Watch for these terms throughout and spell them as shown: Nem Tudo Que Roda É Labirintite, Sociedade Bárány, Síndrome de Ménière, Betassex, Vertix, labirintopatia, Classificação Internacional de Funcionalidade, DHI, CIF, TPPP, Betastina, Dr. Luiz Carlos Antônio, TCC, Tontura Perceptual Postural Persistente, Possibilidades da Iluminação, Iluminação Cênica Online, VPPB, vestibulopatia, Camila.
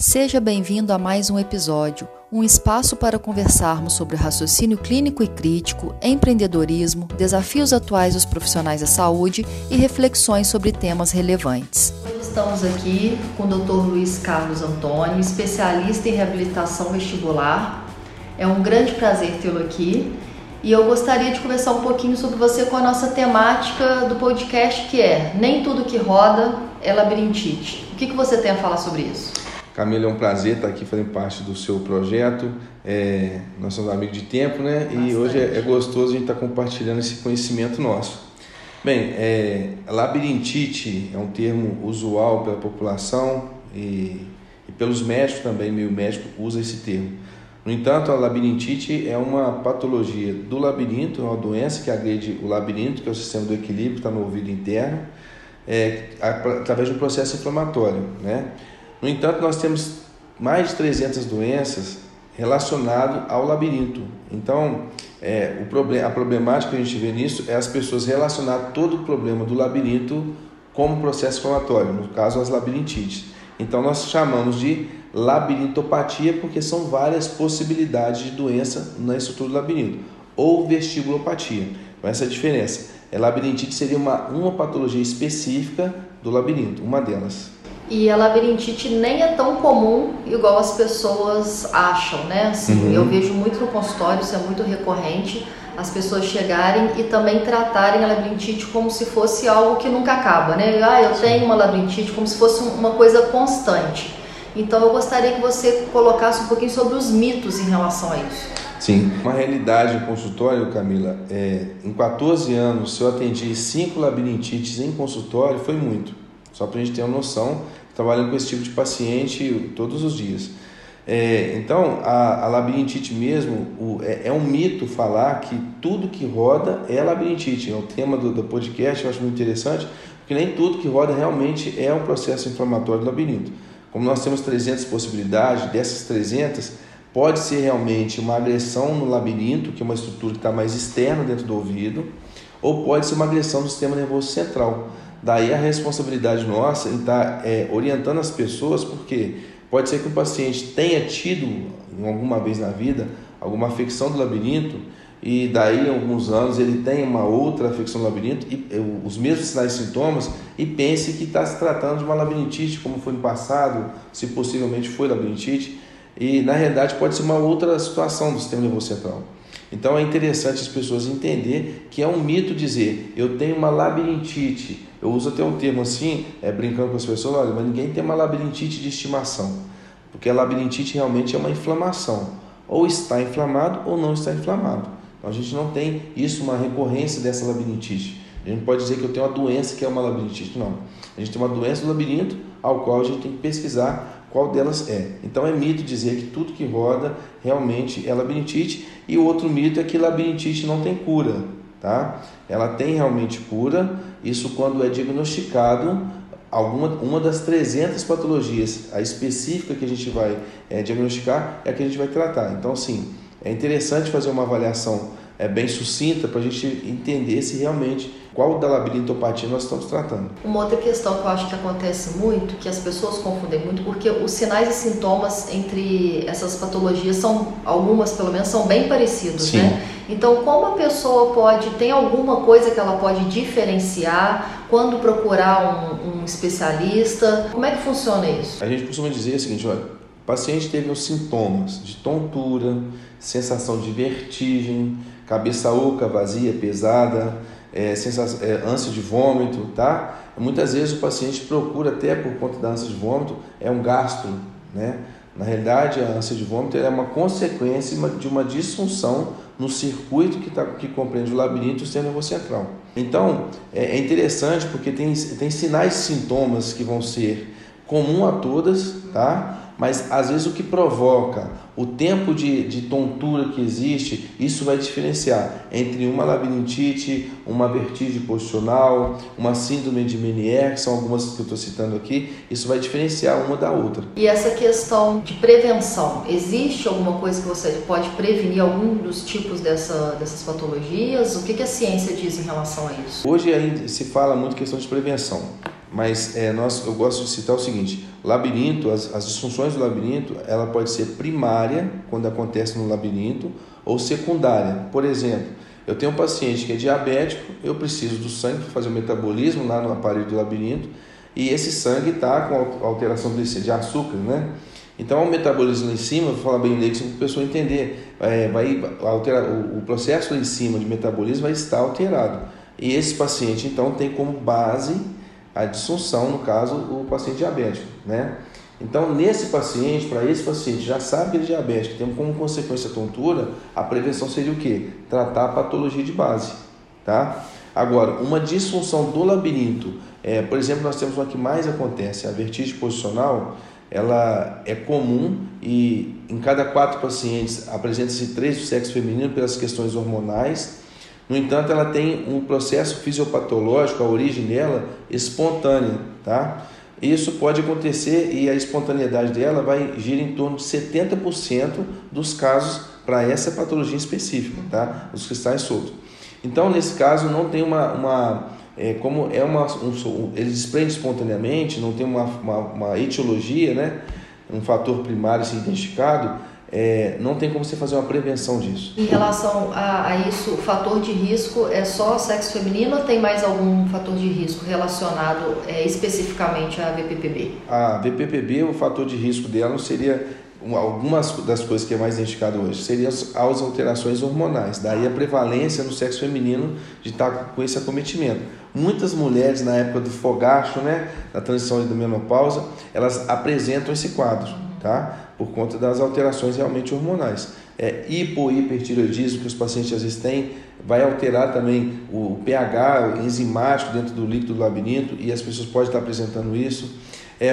Seja bem-vindo a mais um episódio, um espaço para conversarmos sobre raciocínio clínico e crítico, empreendedorismo, desafios atuais dos profissionais da saúde e reflexões sobre temas relevantes. Estamos aqui com o Dr. Luiz Carlos Antônio, especialista em reabilitação vestibular. É um grande prazer tê-lo aqui e eu gostaria de conversar um pouquinho sobre você com a nossa temática do podcast, que é Nem Tudo Que Roda É Labirintite. O que você tem a falar sobre isso? Camila, é um prazer estar aqui fazendo parte do seu projeto. Nós somos amigos de tempo, né? Bastante. E hoje é gostoso a gente estar compartilhando esse conhecimento nosso. Bem, labirintite é um termo usual pela população e pelos médicos também, meio médico usa esse termo. No entanto, a labirintite é uma patologia do labirinto, é uma doença que agride o labirinto, que é o sistema do equilíbrio, que está no ouvido interno, através de um processo inflamatório, né? No entanto, nós temos mais de 300 doenças relacionadas ao labirinto. Então, a problemática que a gente vê nisso é as pessoas relacionar todo o problema do labirinto como processo inflamatório, no caso as labirintites. Então nós chamamos de labirintopatia porque são várias possibilidades de doença na estrutura do labirinto, ou vestibulopatia. Então, essa é a diferença. A labirintite seria uma patologia específica do labirinto, uma delas. E a labirintite nem é tão comum igual as pessoas acham, né? Assim, eu vejo muito no consultório, isso é muito recorrente, as pessoas chegarem e também tratarem a labirintite como se fosse algo que nunca acaba, né? Eu tenho uma labirintite, como se fosse uma coisa constante. Então eu gostaria que você colocasse um pouquinho sobre os mitos em relação a isso. Sim, uma realidade em consultório, Camila, em 14 anos, se eu atendi 5 labirintites em consultório, foi muito. Só para a gente ter uma noção, trabalhando com esse tipo de paciente todos os dias. Então, a labirintite mesmo, é um mito falar que tudo que roda é labirintite. É o tema do podcast, eu acho muito interessante, porque nem tudo que roda realmente é um processo inflamatório do labirinto. Como nós temos 300 possibilidades, dessas 300, pode ser realmente uma agressão no labirinto, que é uma estrutura que está mais externa dentro do ouvido, ou pode ser uma agressão do sistema nervoso central. Daí a responsabilidade nossa em estar orientando as pessoas, porque pode ser que o paciente tenha tido alguma vez na vida alguma afecção do labirinto e daí em alguns anos ele tenha uma outra afecção do labirinto e os mesmos sinais e sintomas e pense que está se tratando de uma labirintite, como foi no passado, se possivelmente foi labirintite, e na realidade pode ser uma outra situação do sistema nervoso central. Então é interessante as pessoas entenderem que é um mito dizer, eu tenho uma labirintite. Eu uso até um termo assim, brincando com as pessoas, olha, mas ninguém tem uma labirintite de estimação, porque a labirintite realmente é uma inflamação, ou está inflamado ou não está inflamado. Então a gente não tem isso, uma recorrência dessa labirintite. A gente não pode dizer que eu tenho uma doença que é uma labirintite, não. A gente tem uma doença do labirinto, ao qual a gente tem que pesquisar qual delas é. Então é mito dizer que tudo que roda realmente é labirintite. E o outro mito é que labirintite não tem cura, tá? Ela tem realmente cura, isso quando é diagnosticado uma das 300 patologias, a específica que a gente vai diagnosticar é a que a gente vai tratar. Então sim, é interessante fazer uma avaliação bem sucinta para a gente entender se realmente qual da labirintopatia nós estamos tratando. Uma outra questão que eu acho que acontece muito, que as pessoas confundem muito, porque os sinais e sintomas entre essas patologias são, algumas pelo menos, são bem parecidos, sim, né? Então, como a pessoa pode, tem alguma coisa que ela pode diferenciar quando procurar um especialista? Como é que funciona isso? A gente costuma dizer o seguinte, olha, o paciente teve os sintomas de tontura, sensação de vertigem, cabeça oca, vazia, pesada, ânsia de vômito, tá? Muitas vezes o paciente procura até por conta da ânsia de vômito, é um gastro, né? Na realidade, a ânsia de vômito é uma consequência de uma disfunção no circuito que compreende o labirinto e o sistema nervoso central. Então, é interessante porque tem sinais e sintomas que vão ser comum a todas, tá? Mas às vezes o que provoca, o tempo de tontura que existe, isso vai diferenciar entre uma labirintite, uma vertigem posicional, uma síndrome de Ménière, que são algumas que eu estou citando aqui, isso vai diferenciar uma da outra. E essa questão de prevenção, existe alguma coisa que você pode prevenir algum dos tipos dessas patologias? O que a ciência diz em relação a isso? Hoje ainda se fala muito questão de prevenção. Mas eu gosto de citar o seguinte: labirinto, as disfunções do labirinto, ela pode ser primária, quando acontece no labirinto, ou secundária. Por exemplo, eu tenho um paciente que é diabético, eu preciso do sangue para fazer o metabolismo lá no aparelho do labirinto, e esse sangue está com alteração de açúcar, né? Então, o metabolismo lá em cima, eu vou falar bem leigo para a pessoa entender, vai alterar, o processo lá em cima de metabolismo vai estar alterado. E esse paciente, então, tem como base a disfunção, no caso, o paciente diabético, né? Então, para esse paciente, já sabe que ele é diabético, tem como consequência a tontura, a prevenção seria o quê? Tratar a patologia de base, tá? Agora, uma disfunção do labirinto, por exemplo, nós temos uma que mais acontece, a vertigem posicional. Ela é comum e em cada 4 pacientes apresenta-se 3 do sexo feminino pelas questões hormonais. No entanto, ela tem um processo fisiopatológico, a origem dela espontânea, tá? Isso pode acontecer e a espontaneidade dela vai girar em torno de 70% dos casos para essa patologia específica, tá? Os cristais soltos. Então, nesse caso, não tem ele desprende espontaneamente, não tem uma etiologia, né? Um fator primário se identificado, não tem como você fazer uma prevenção disso. Em relação a isso, o fator de risco é só sexo feminino ou tem mais algum fator de risco relacionado especificamente à VPPB? A VPPB, o fator de risco dela seria algumas das coisas que é mais identificado hoje seriam as alterações hormonais, daí a prevalência no sexo feminino de estar com esse acometimento. Muitas mulheres na época do fogacho, né, na transição da menopausa, elas apresentam esse quadro, tá? Por conta das alterações realmente hormonais. Hipertireoidismo que os pacientes às vezes têm, vai alterar também o pH enzimático dentro do líquido do labirinto e as pessoas podem estar apresentando isso.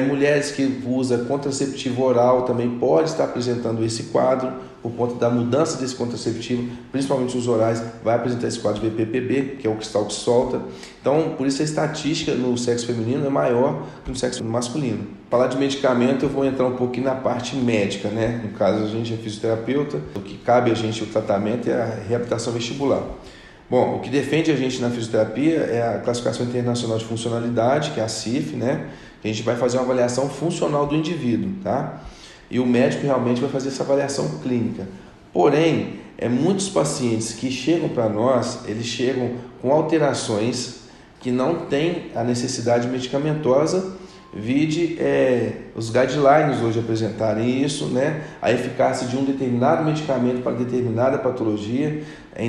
Mulheres que usam contraceptivo oral também pode estar apresentando esse quadro por conta da mudança desse contraceptivo, principalmente os orais, vai apresentar esse quadro VPPB, que é o cristal que solta. Então, por isso a estatística no sexo feminino é maior que no sexo masculino. Falar de medicamento, eu vou entrar um pouquinho na parte médica, né? No caso, a gente é fisioterapeuta, o que cabe a gente o tratamento é a reabilitação vestibular. Bom, o que defende a gente na fisioterapia é a Classificação Internacional de Funcionalidade, que é a CIF, né? A gente vai fazer uma avaliação funcional do indivíduo, tá? E o médico realmente vai fazer essa avaliação clínica. Porém, muitos pacientes que chegam para nós, eles chegam com alterações que não têm a necessidade medicamentosa, vide os guidelines hoje apresentarem isso, né? A eficácia de um determinado medicamento para determinada patologia.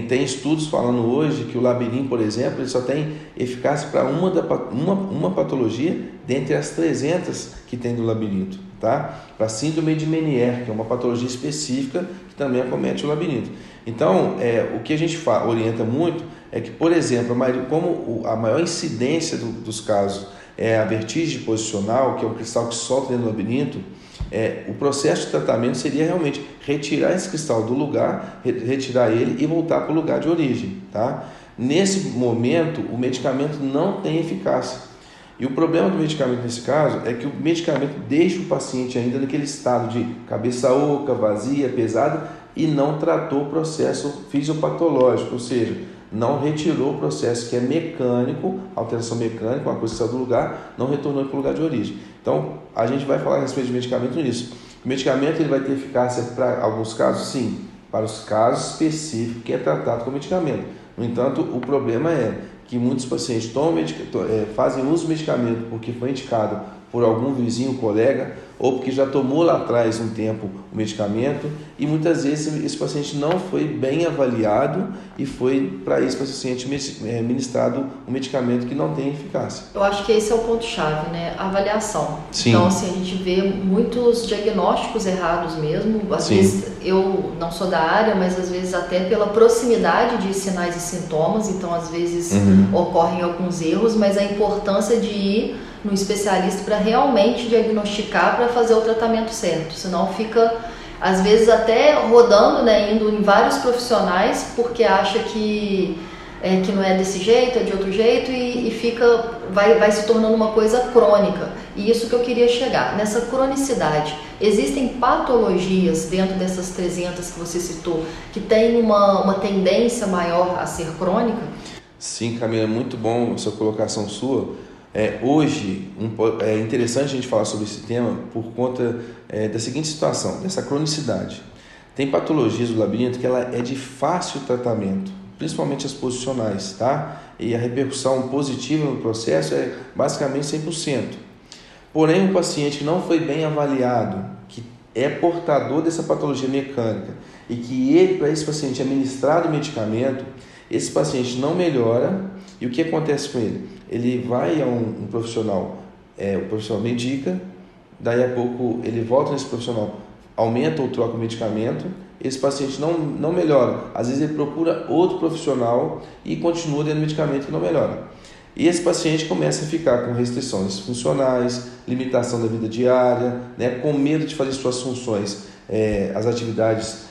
Tem estudos falando hoje que o labirinto, por exemplo, ele só tem eficácia para uma patologia dentre as 300 que tem do labirinto, tá? Para síndrome de Ménière, que é uma patologia específica que também acomete o labirinto. Então, o que a gente orienta muito é que, por exemplo, como a maior incidência dos casos é a vertigem posicional, que é um cristal que solta dentro do labirinto, o processo de tratamento seria realmente retirar esse cristal do lugar, retirar ele e voltar para o lugar de origem, tá? Nesse momento, o medicamento não tem eficácia. E o problema do medicamento nesse caso é que o medicamento deixa o paciente ainda naquele estado de cabeça oca, vazia, pesada, e não tratou o processo fisiopatológico, ou seja, não retirou o processo que é mecânico, alteração mecânica, uma coisa que saiu do lugar, não retornou para o lugar de origem. Então, a gente vai falar a respeito de medicamento nisso. O medicamento ele vai ter eficácia para alguns casos, sim, para os casos específicos que é tratado com medicamento. No entanto, o problema é que muitos pacientes fazem uso do medicamento porque foi indicado por algum vizinho, colega, ou porque já tomou lá atrás um tempo o medicamento, e muitas vezes esse paciente não foi bem avaliado e foi para esse paciente ministrado um medicamento que não tem eficácia. Eu acho que esse é o ponto-chave, né? A avaliação. Sim. Então, assim, a gente vê muitos diagnósticos errados mesmo. Às vezes, eu não sou da área, mas às vezes até pela proximidade de sinais e sintomas, então às vezes ocorrem alguns erros, mas a importância de ir no especialista para realmente diagnosticar, para fazer o tratamento certo, senão fica às vezes até rodando, né, indo em vários profissionais porque acha que não é desse jeito, é de outro jeito e vai se tornando uma coisa crônica. E isso que eu queria chegar, nessa cronicidade. Existem patologias dentro dessas 300 que você citou que tem uma tendência maior a ser crônica? Sim, Camila, muito bom essa colocação sua. Hoje é interessante a gente falar sobre esse tema por conta da seguinte situação, dessa cronicidade. Tem patologias do labirinto que ela é de fácil tratamento, principalmente as posicionais, tá? E a repercussão positiva no processo é basicamente 100%. Porém, o paciente que não foi bem avaliado, que é portador dessa patologia mecânica e que para esse paciente é ministrado medicamento, esse paciente não melhora e o que acontece com ele? Ele vai a um profissional, o profissional medica, daí a pouco ele volta nesse profissional, aumenta ou troca o medicamento, esse paciente não melhora. Às vezes ele procura outro profissional e continua dando medicamento que não melhora. E esse paciente começa a ficar com restrições funcionais, limitação da vida diária, né, com medo de fazer suas funções, as atividades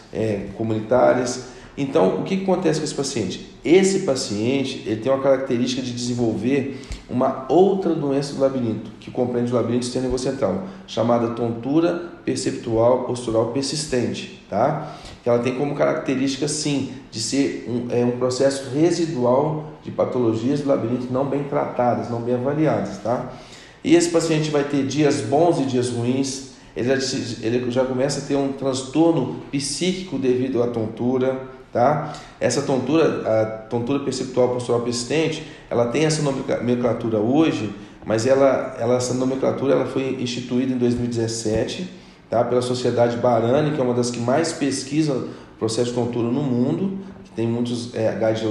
comunitárias. Então, o que acontece com esse paciente? Esse paciente ele tem uma característica de desenvolver uma outra doença do labirinto, que compreende o labirinto externo-nervocentral, chamada tontura perceptual postural persistente, tá? Que ela tem como característica, sim, de ser um processo residual de patologias do labirinto não bem tratadas, não bem avaliadas, tá? E esse paciente vai ter dias bons e dias ruins, ele já começa a ter um transtorno psíquico devido à tontura, tá? Essa tontura, a tontura perceptual postural persistente, ela tem essa nomenclatura hoje, mas essa nomenclatura ela foi instituída em 2017, tá? Pela Sociedade Bárány, que é uma das que mais pesquisa o processo de tontura no mundo, que tem muitos guidelines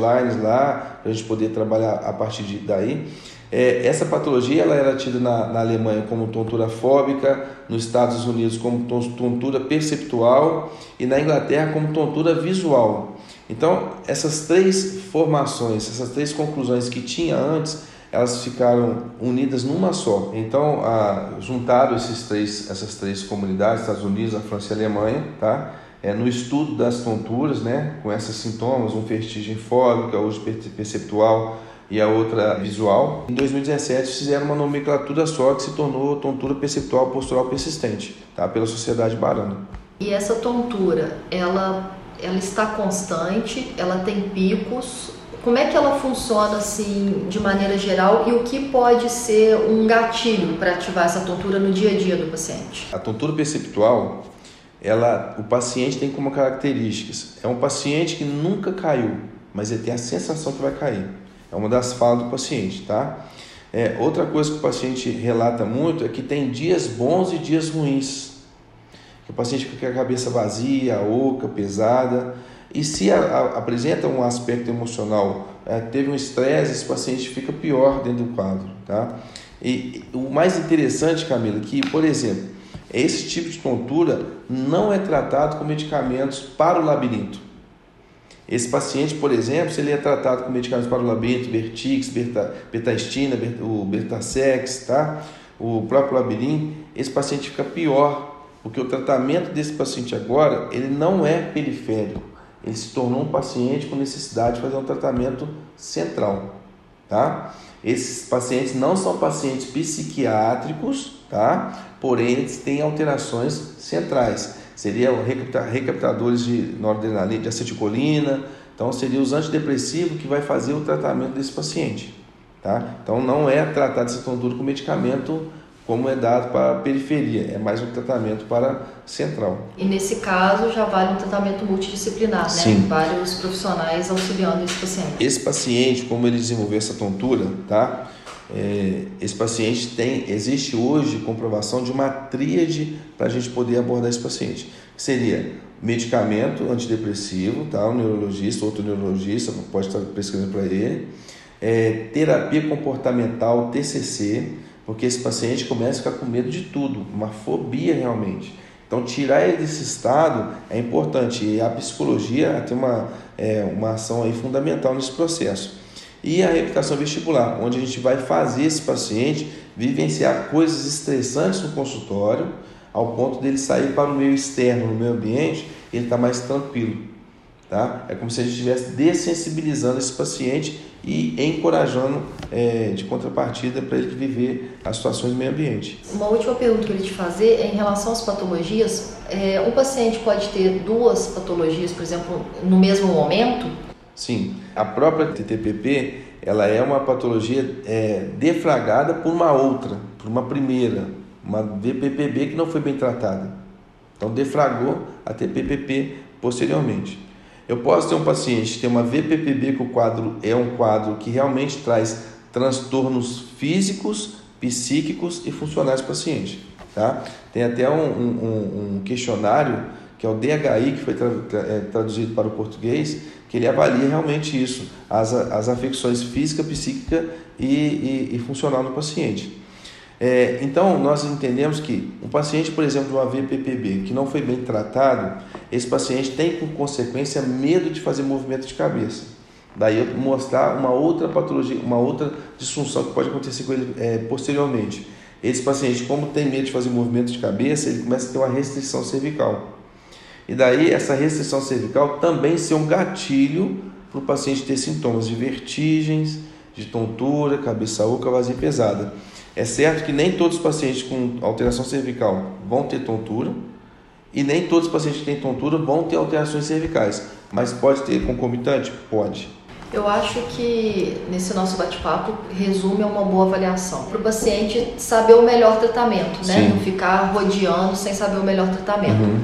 lá, para a gente poder trabalhar a partir daí. Essa patologia ela era tida na Alemanha como tontura fóbica, nos Estados Unidos como tontura perceptual e na Inglaterra como tontura visual. Então, essas três formações, essas três conclusões que tinha antes, elas ficaram unidas numa só. Então, juntaram essas três comunidades, Estados Unidos, a França e a Alemanha, tá? No estudo das tonturas, né? Com esses sintomas, um vertigem fóbica, hoje perceptual e a outra visual. Em 2017, fizeram uma nomenclatura só que se tornou tontura perceptual postural persistente, tá? Pela Sociedade Bárány. E essa tontura, ela está constante, ela tem picos, como é que ela funciona assim de maneira geral e o que pode ser um gatilho para ativar essa tontura no dia a dia do paciente? A tontura perceptual, o paciente tem como características, é um paciente que nunca caiu, mas ele tem a sensação que vai cair, é uma das falas do paciente, tá? Outra coisa que o paciente relata muito é que tem dias bons e dias ruins, que o paciente fica com a cabeça vazia, oca, pesada, e se apresenta um aspecto emocional, teve um estresse, esse paciente fica pior dentro do quadro, tá? E o mais interessante, Camila, que, por exemplo, esse tipo de tontura não é tratado com medicamentos para o labirinto. Esse paciente, por exemplo, se ele é tratado com medicamentos para o labirinto, Vertix, Betastina, o Betassex, tá? O próprio labirinto, esse paciente fica pior, porque o tratamento desse paciente agora, ele não é periférico, ele se tornou um paciente com necessidade de fazer um tratamento central, tá? Esses pacientes não são pacientes psiquiátricos, tá? Porém, eles têm alterações centrais, seriam recaptadores de noradrenalina, de acetilcolina, então seria os antidepressivos que vai fazer o tratamento desse paciente, tá? Então não é tratar essa tontura com medicamento como é dado para a periferia, é mais um tratamento para central. E nesse caso já vale um tratamento multidisciplinar, né? Sim. Vários profissionais auxiliando esse paciente. Esse paciente, como ele desenvolveu essa tontura, tá? Esse paciente existe hoje comprovação de uma tríade para a gente poder abordar esse paciente. Seria medicamento antidepressivo, tá? Um neurologista, outro neurologista pode estar prescrevendo para ele. Terapia comportamental, TCC, porque esse paciente começa a ficar com medo de tudo, uma fobia realmente. Então, tirar ele desse estado é importante. E a psicologia tem uma ação aí fundamental nesse processo. E a reabilitação vestibular, onde a gente vai fazer esse paciente vivenciar coisas estressantes no consultório, ao ponto dele sair para o meio externo, no meio ambiente, ele está mais tranquilo. Tá? É como se a gente estivesse dessensibilizando esse paciente e encorajando de contrapartida para ele viver as situações do meio ambiente. Uma última pergunta que eu queria te fazer é em relação às patologias. Um paciente pode ter duas patologias, por exemplo, no mesmo momento? Sim. A própria TPPP ela é uma patologia deflagrada por uma outra, por uma primeira, uma VPPB que não foi bem tratada. Então deflagrou a TPPP posteriormente. Eu posso ter um paciente que tem uma VPPB que o quadro é um quadro que realmente traz transtornos físicos, psíquicos e funcionais para o paciente. Tá? Tem até um questionário, que é o DHI, que foi traduzido para o português, que ele avalia realmente isso, as afecções física, psíquica e funcional no paciente. Então, nós entendemos que um paciente, por exemplo, de uma VPPB, que não foi bem tratado, esse paciente tem, por consequência, medo de fazer movimento de cabeça. Daí eu mostrar uma outra patologia, uma outra disfunção que pode acontecer com ele posteriormente. Esse paciente, como tem medo de fazer movimento de cabeça, ele começa a ter uma restrição cervical. E daí essa restrição cervical também ser um gatilho para o paciente ter sintomas de vertigens, de tontura, cabeça oca, vazia pesada. É certo que nem todos os pacientes com alteração cervical vão ter tontura e nem todos os pacientes que têm tontura vão ter alterações cervicais, mas pode ter concomitante? Pode. Eu acho que nesse nosso bate-papo resume uma boa avaliação para o paciente saber o melhor tratamento, né? Sim. Não ficar rodeando sem saber o melhor tratamento. Uhum.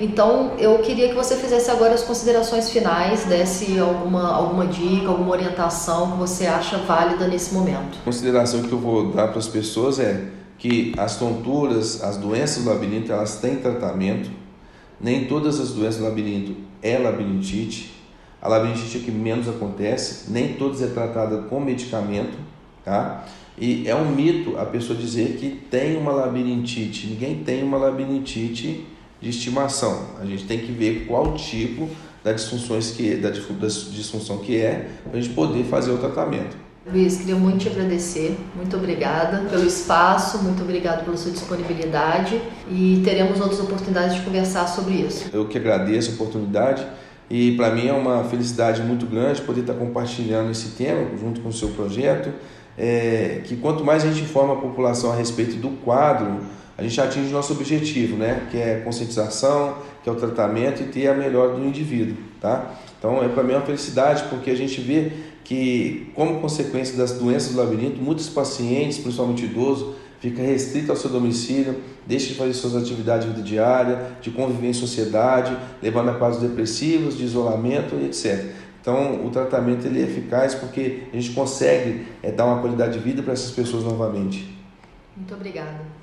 Então, eu queria que você fizesse agora as considerações finais, desse alguma dica, alguma orientação que você acha válida nesse momento. A consideração que eu vou dar para as pessoas é que as tonturas, as doenças do labirinto, elas têm tratamento. Nem todas as doenças do labirinto é labirintite. A labirintite é que menos acontece, nem todas é tratada com medicamento, tá? E é um mito a pessoa dizer que tem uma labirintite. Ninguém tem uma labirintite de estimação. A gente tem que ver qual tipo da disfunção que é, para a gente poder fazer o tratamento. Luiz, queria muito te agradecer, muito obrigada pelo espaço, muito obrigado pela sua disponibilidade e teremos outras oportunidades de conversar sobre isso. Eu que agradeço a oportunidade e para mim é uma felicidade muito grande poder estar compartilhando esse tema junto com o seu projeto, que quanto mais a gente informa a população a respeito do quadro, a gente atinge o nosso objetivo, né? Que é conscientização, que é o tratamento e ter a melhora do indivíduo, tá? Então, para mim é uma felicidade, porque a gente vê que, como consequência das doenças do labirinto, muitos pacientes, principalmente idosos, ficam restritos ao seu domicílio, deixam de fazer suas atividades de vida diária, de conviver em sociedade, levando a quadros depressivos, de isolamento e etc. Então, o tratamento ele é eficaz porque a gente consegue dar uma qualidade de vida para essas pessoas novamente. Muito obrigada.